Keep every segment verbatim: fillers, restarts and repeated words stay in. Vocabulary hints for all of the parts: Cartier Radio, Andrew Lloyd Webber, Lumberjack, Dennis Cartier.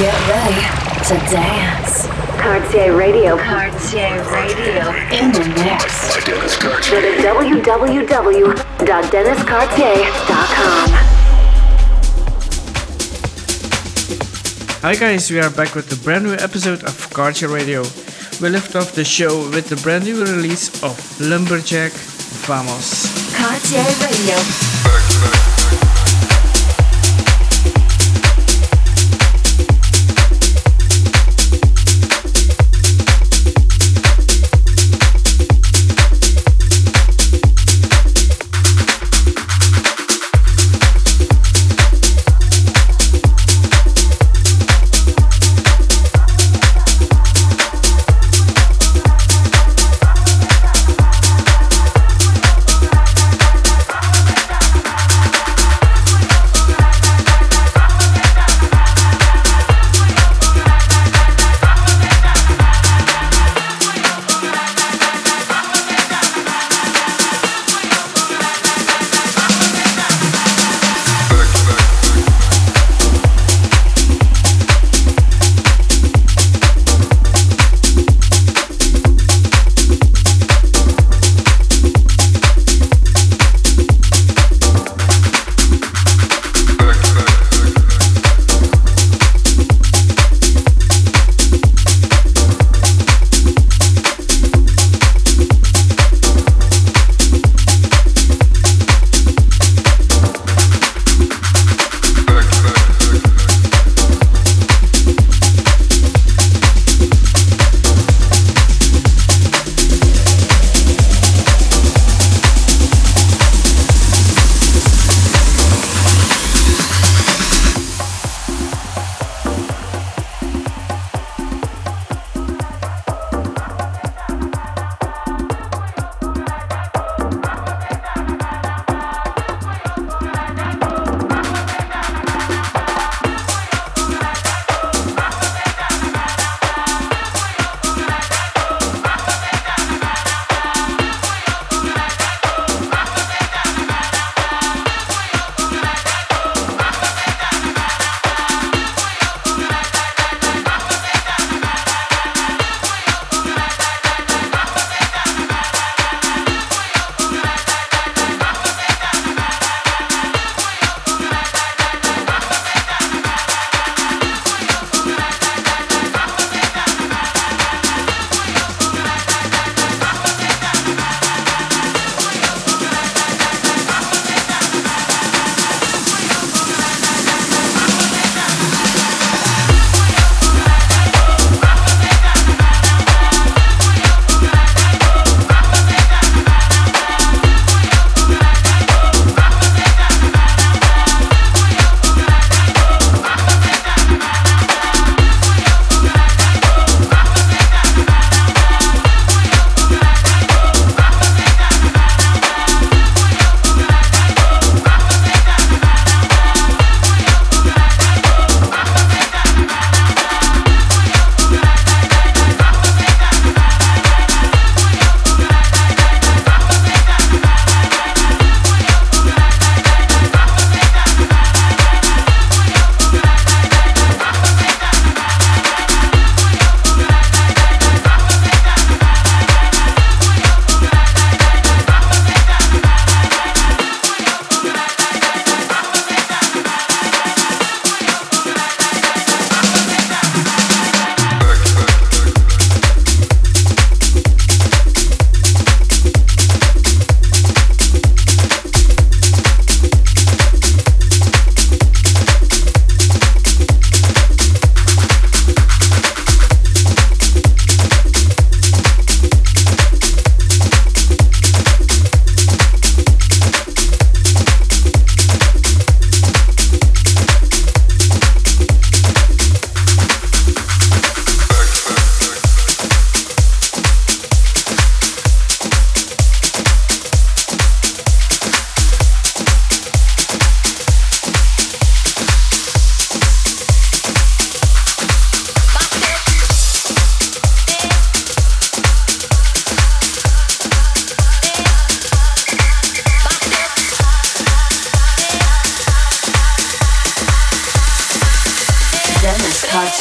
Get ready to dance. Cartier Radio. Cartier Radio. In the mix. By Dennis Cartier. Go to w w w dot dennis cartier dot com. Hi guys, we are back with a brand new episode of Cartier Radio. We left off the show with the brand new release of Lumberjack. Vamos. Cartier Radio. Back, back.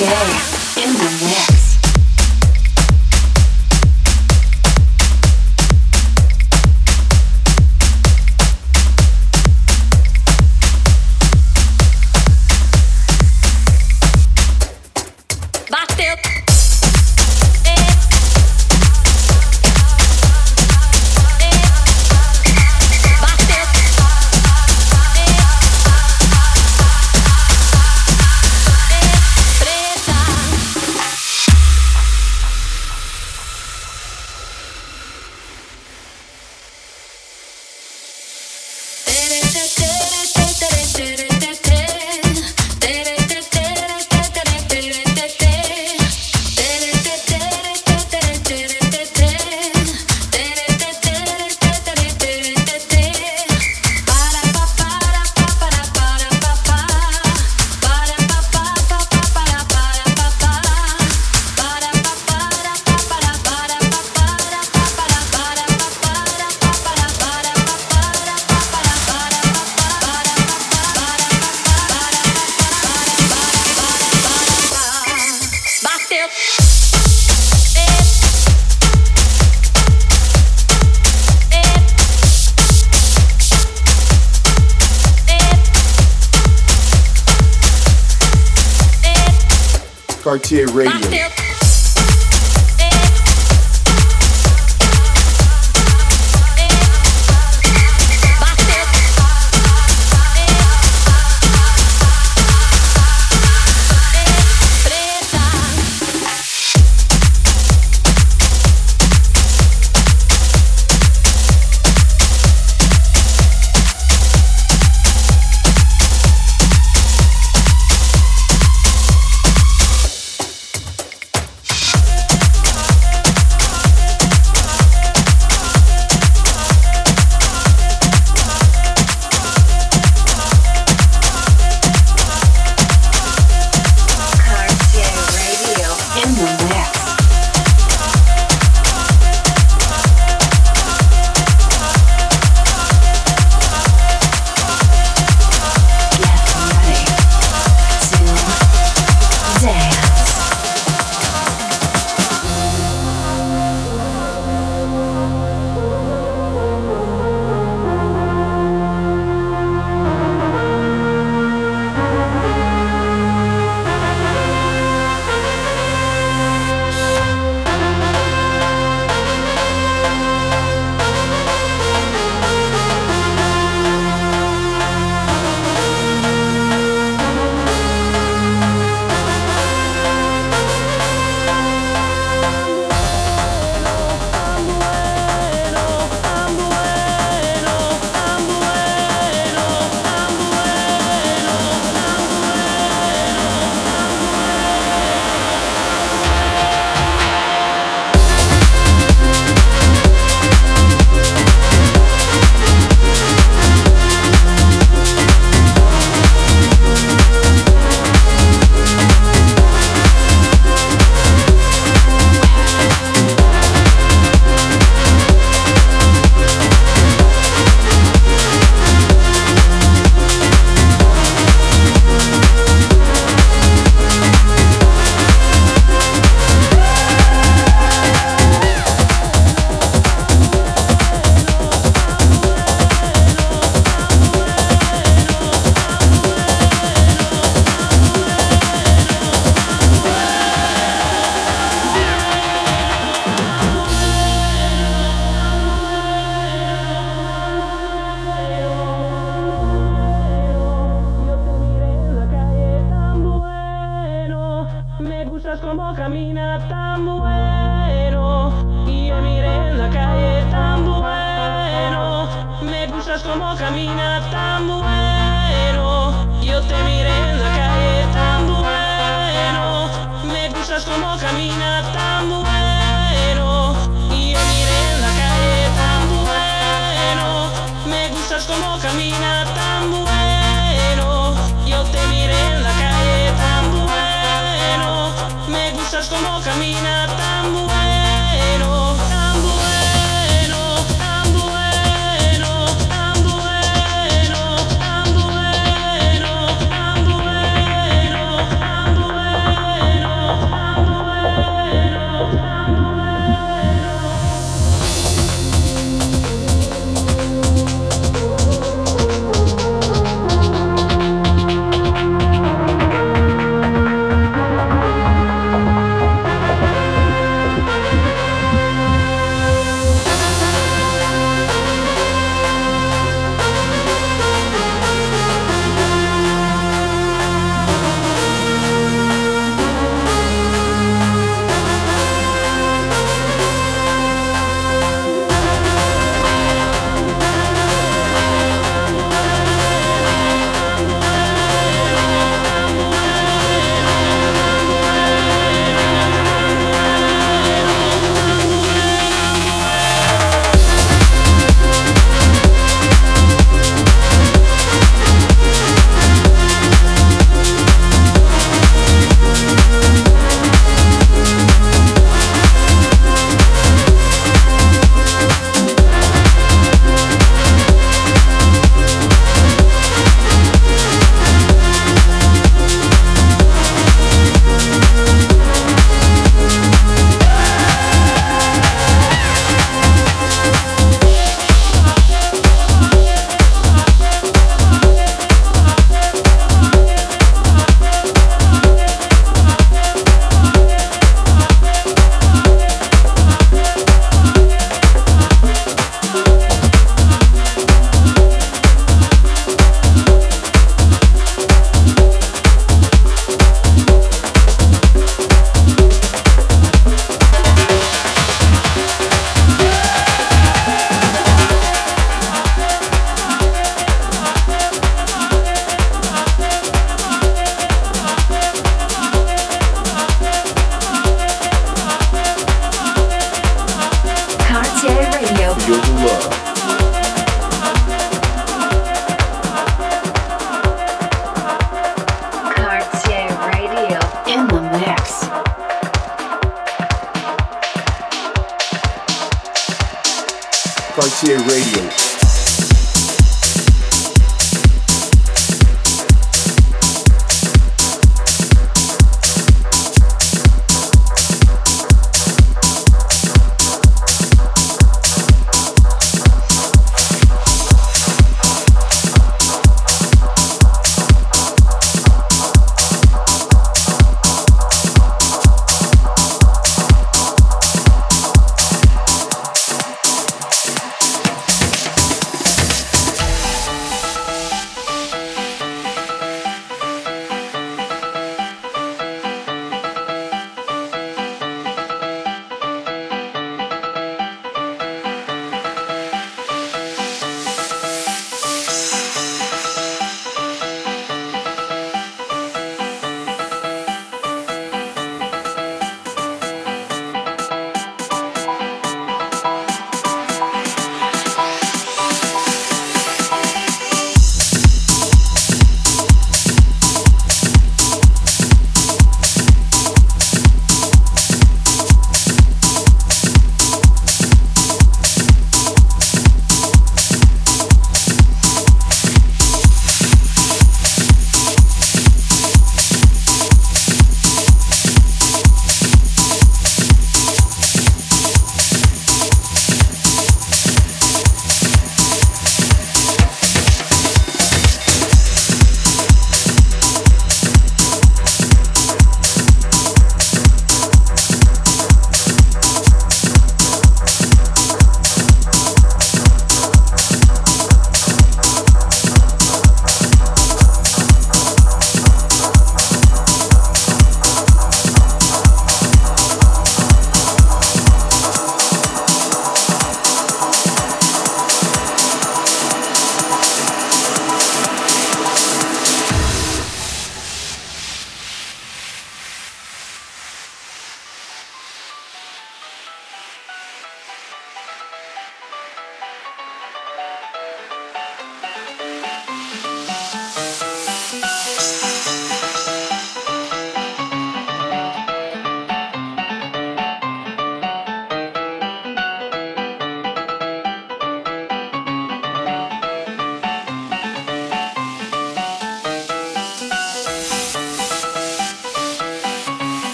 Cartier in the mix. Cartier Radio.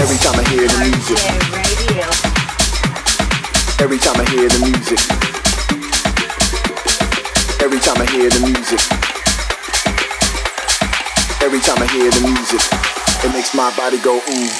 Every time I hear the music, every time I hear the music, every time I hear the music, every time I hear the music, it makes my body go ooh.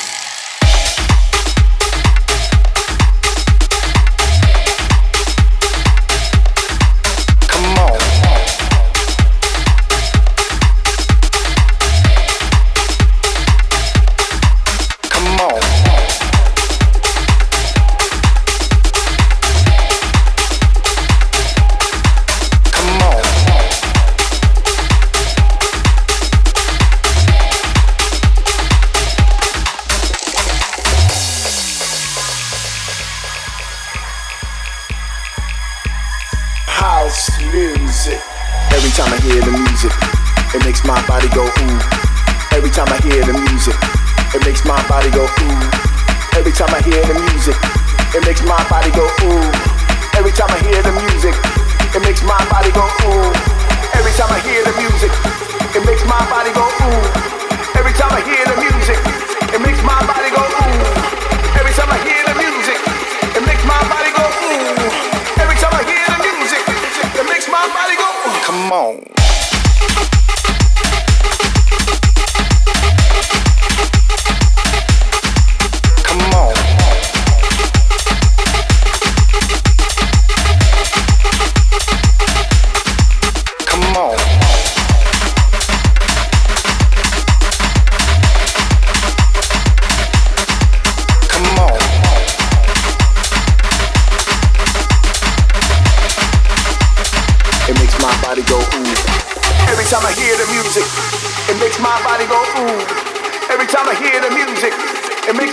It makes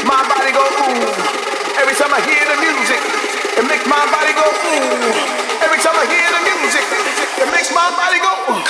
my body go ooh.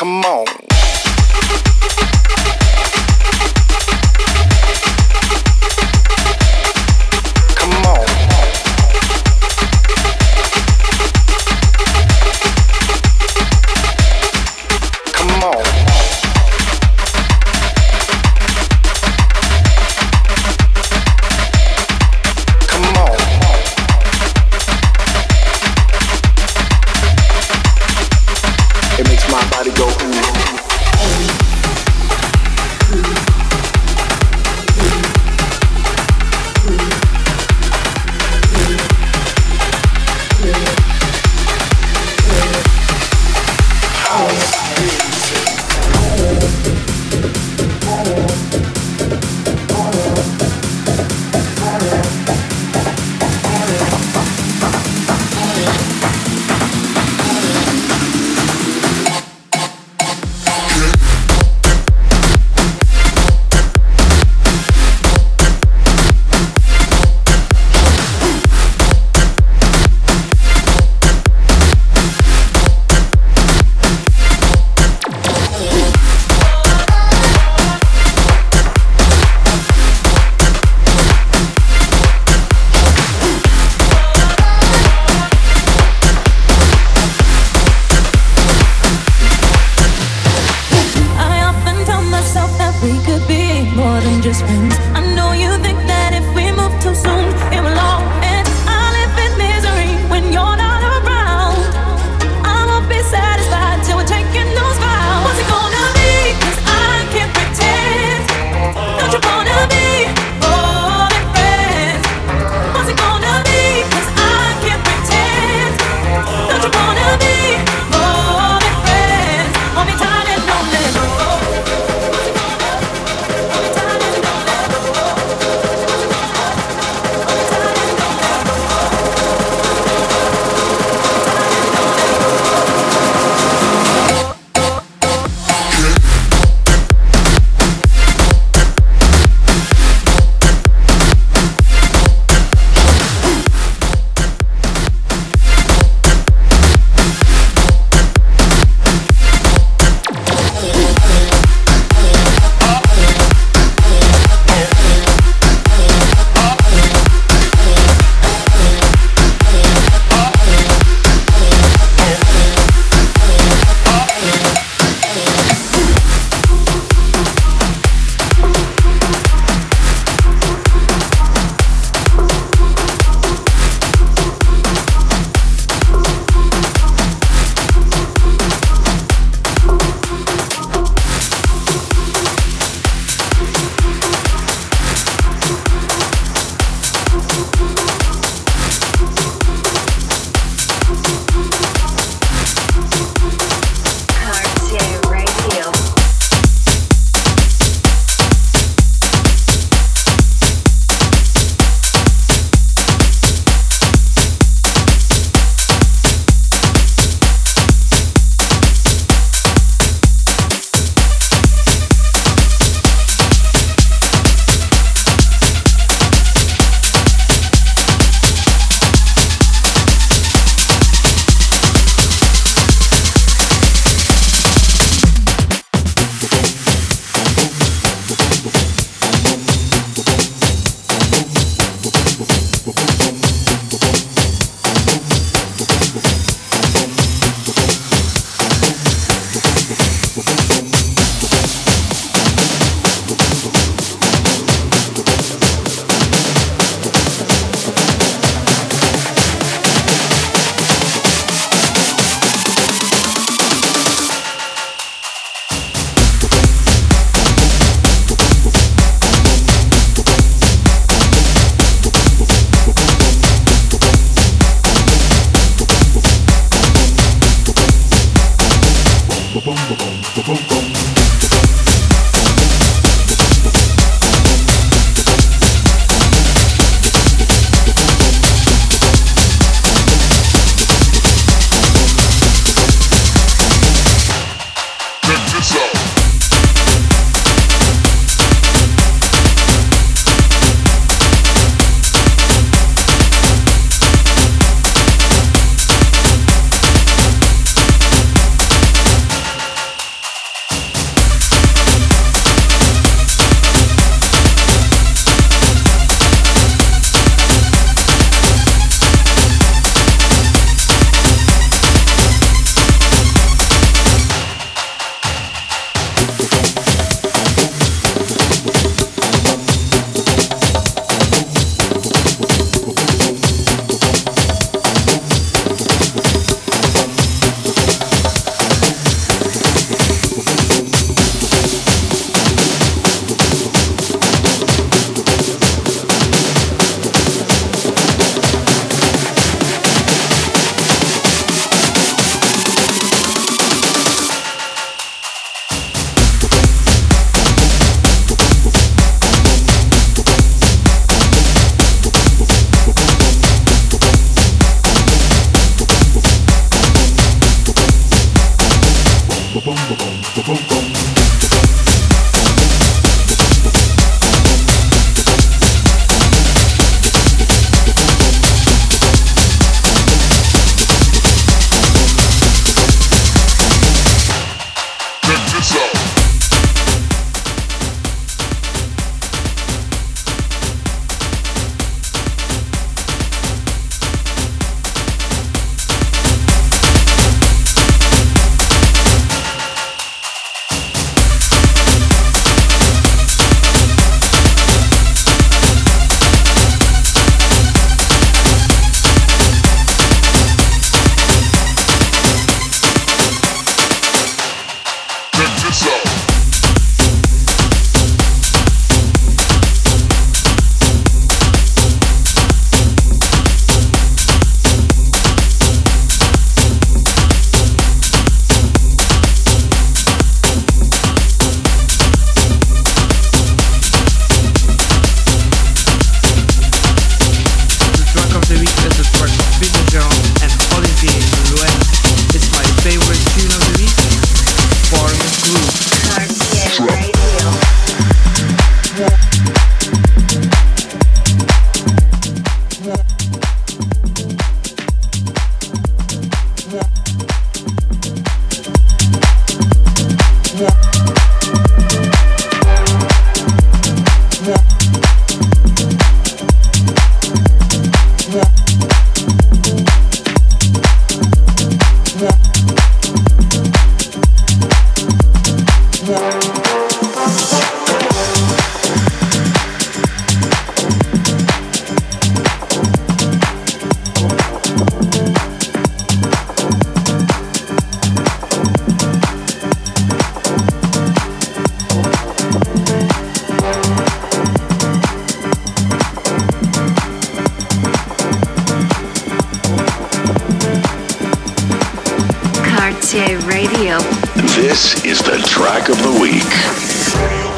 This is the track of the week.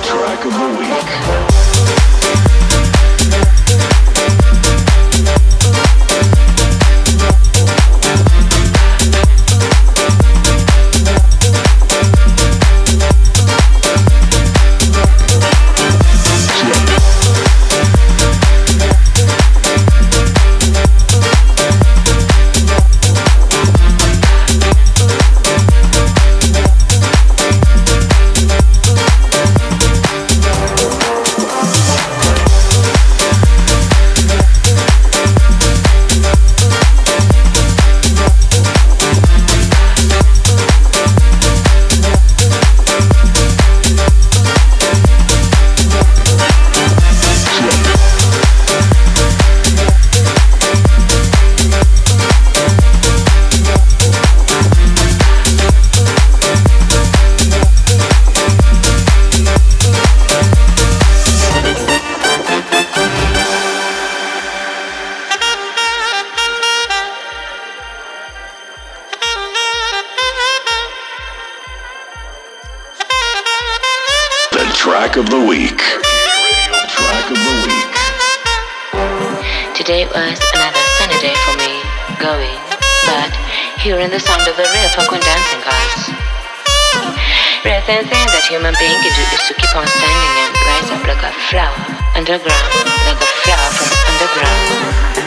Track of the week. Track of the week. Track of the week. Today was another sunny day for me, going, but hearing the sound of the real folk and dancing guys. Rather than saying that human being can do is to keep on standing and rise up like a flower underground, like a flower from underground.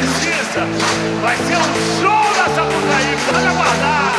justiça, vai ser um show da Sapucaí, pode aguardar!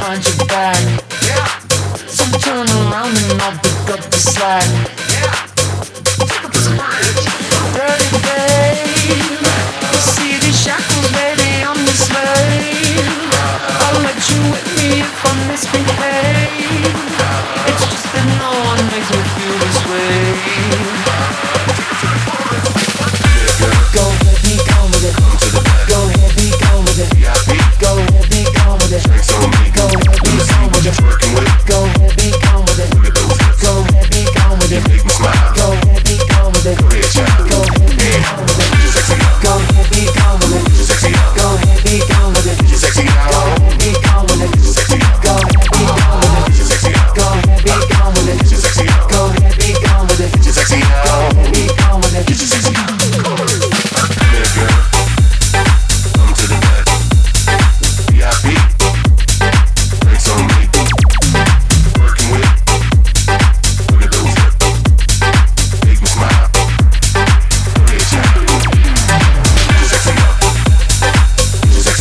behind your back. Yeah. So turn around and I'll pick up the slack. Yeah. Dirty babe, see these shackles, baby, I'm your slave. I'll let you with me if I misbehave. It's just that no one makes me feel this way. Go ahead, be gone with it. Go ahead, be gone with it. Go ahead, be gone with it. Go ahead, be gone with it. Go ahead, be gone with it. Go ahead, be gone with it. Go ahead, be gone with it. Go ahead, be gone with it. Go ahead, be gone with it. Go ahead, be gone with it. Go ahead, be gone with it. Go ahead, be gone with it. Go ahead, be gone with it. Go ahead, be gone with it. Go ahead, be gone with it. Come to the bed. V I P. Drinks on me. Working with. Look at those hips. Make me smile. Great job. Get you sexy up. Get you sexy up. Get you sexy now. Get you sexy up. Get you sexy up. Get you sexy up. Get you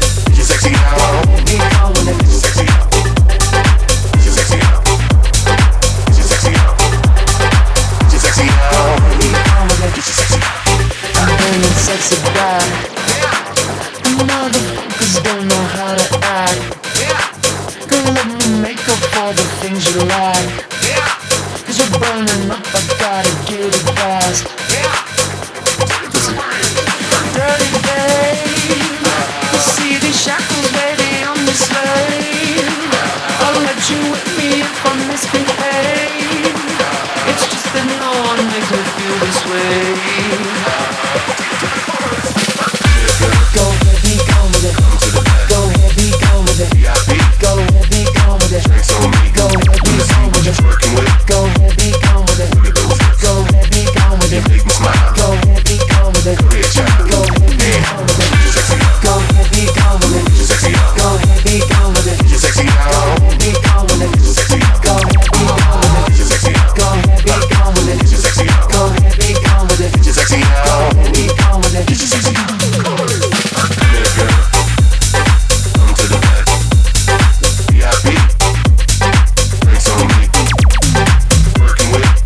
sexy now. Get you sexy up. I'm feeling sexy back. The motherfuckers don't know how to act. Girl, let me make up for the things you like. Cause you're burning up, I gotta get it fast. Dirty babe, you see these shackles, baby, I'm your slave. I'll let you with me if I misbehave. It's just that no one makes me feel this way. Go ahead, be gone with it. Go ahead, be gone with it. Go ahead, be gone with it. Go ahead, be gone with it. Go ahead, be gone with it. Go ahead, be gone with it. Go ahead, be gone with it. Go ahead, be gone with it. Go ahead, be gone with it. Go ahead, be gone with it. Go ahead, be gone with it. Go ahead, be gone with it. Go ahead, be gone with it. Go ahead, be gone with it. Go ahead, be gone with it. Come to the bed. V I P. Drinks on me. Working with.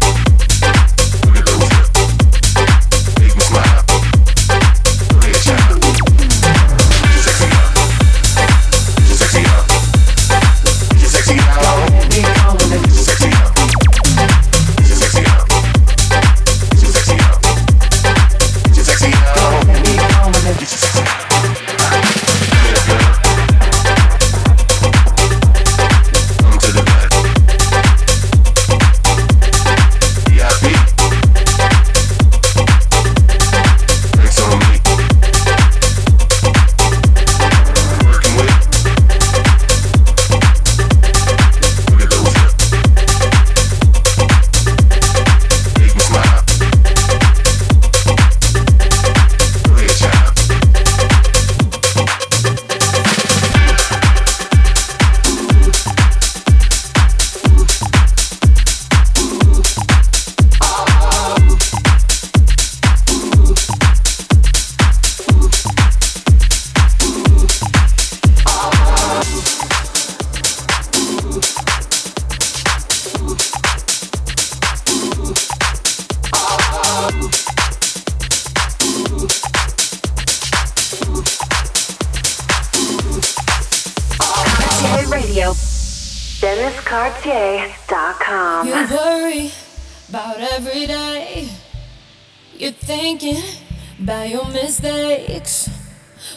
Look at those hips. Make me smile. Great job. Get you sexy up. Get you sexy up. Get you sexy now. Go ahead, be gone with it. Get you sexy up. Get you sexy up. Get you sexy up. Get you sexy now. Go ahead, be gone with it. Get you sexy up. Dennis Cartier dot com. You worry about every day. You're thinking about your mistakes.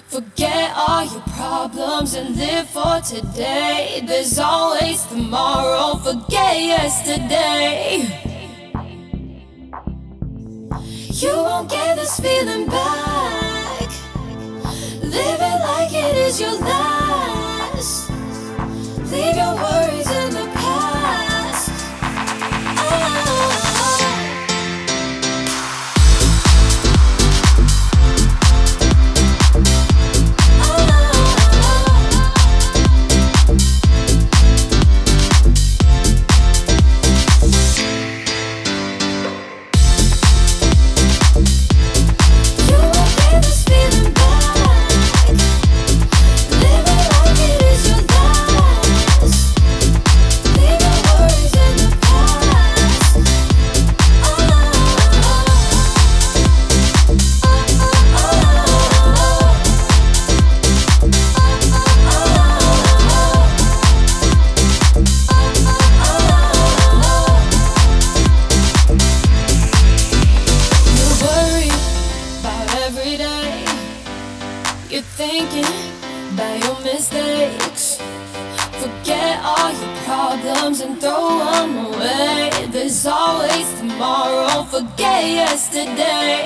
Forget all your problems and live for today. There's always tomorrow. Forget yesterday. You won't get this feeling back. Live it like it is your last. Leave your worries in the past. Oh. You won't get this feeling back. Live mistakes. Forget all your problems and throw them away. There's always tomorrow, forget yesterday.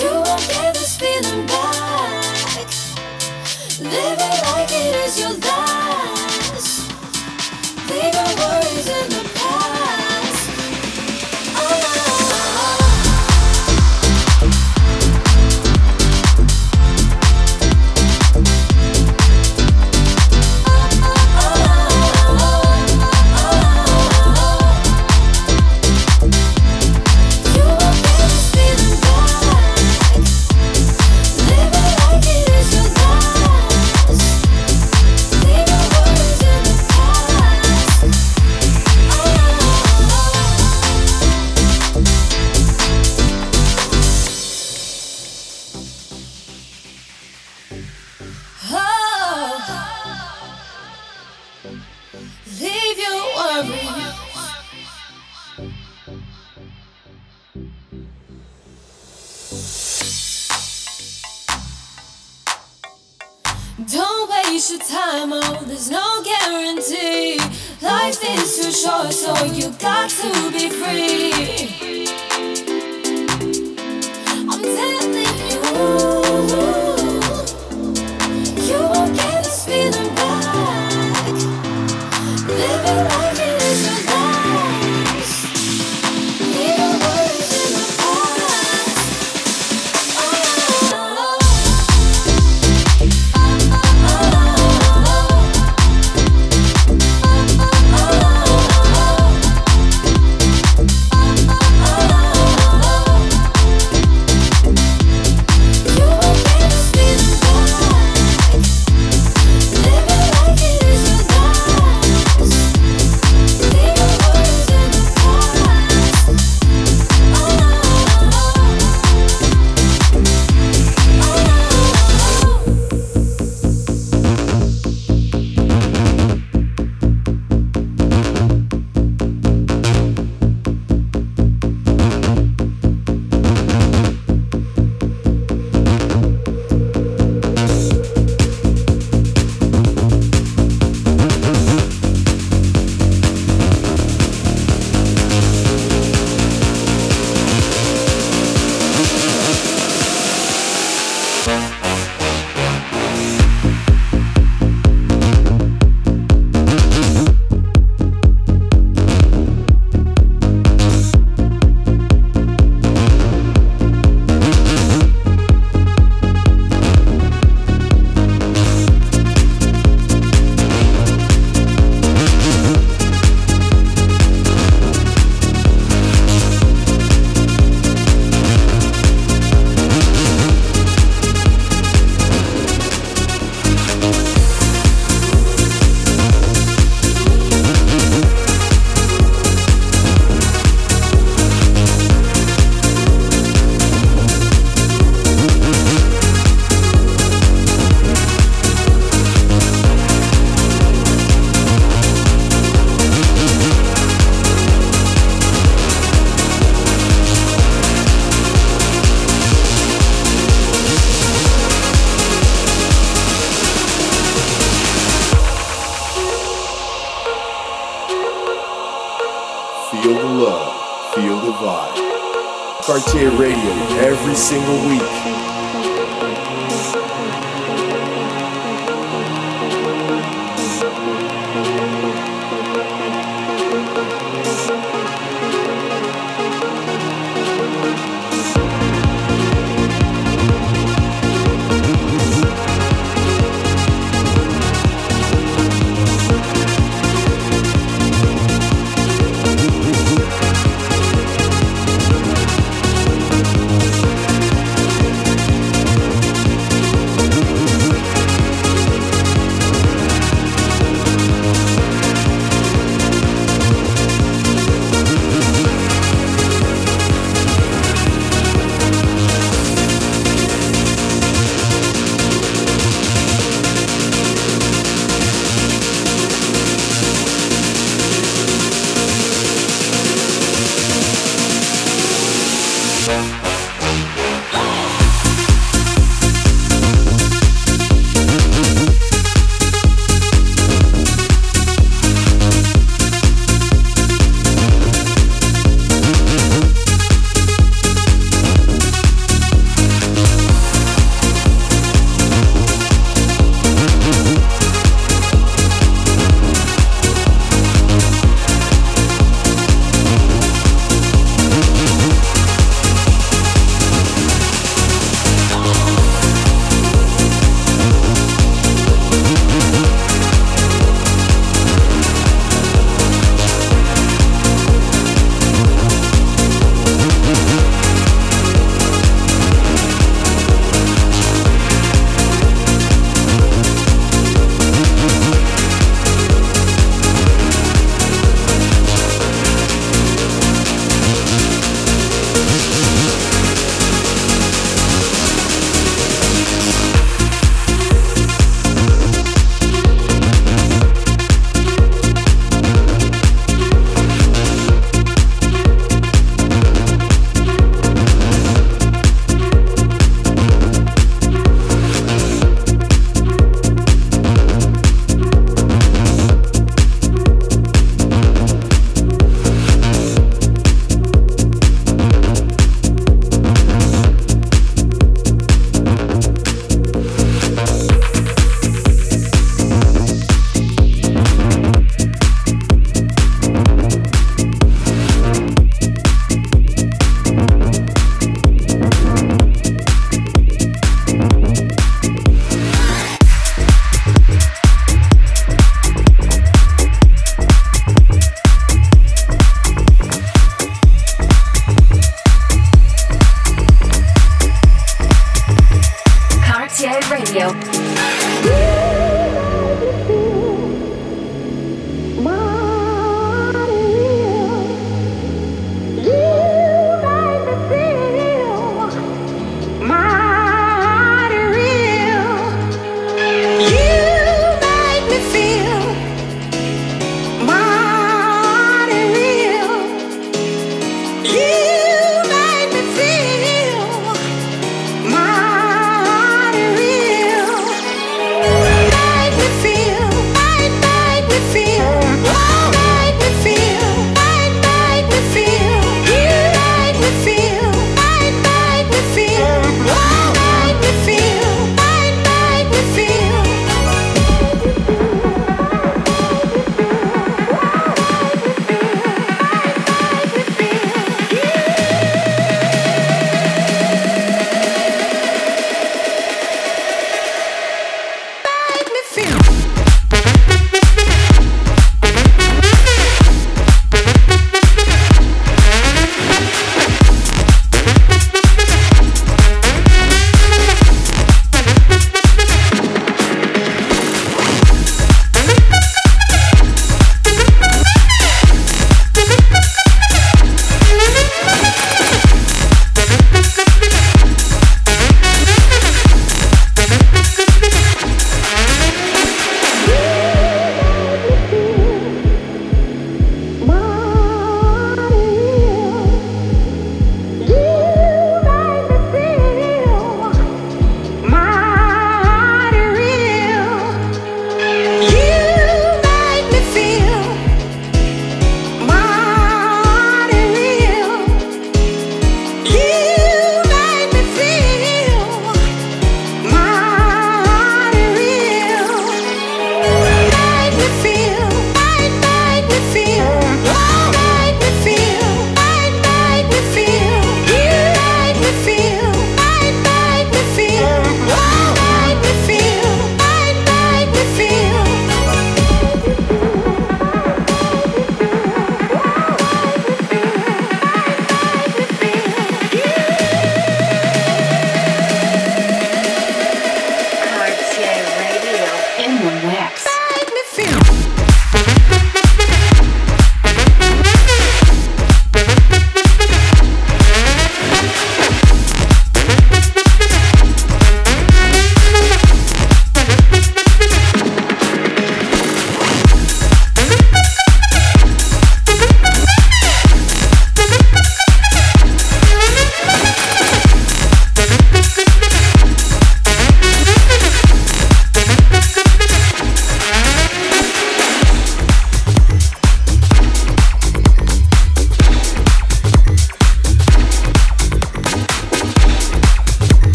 You won't get this feeling back. Live it like it is your last. Leave your worries in the past. Oh, don't waste your time, oh, there's no guarantee. Life is too short, so you got to be free. I'm telling you, you won't get this feeling back. Living like it is your life. Leave your worries in the past. Oh, oh, oh. Cartier Radio every single week. Cartier Radio. We'll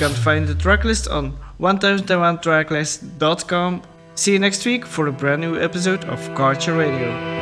can find the tracklist on ten oh one tracklist dot com. See you next week for a brand new episode of Cartier Radio.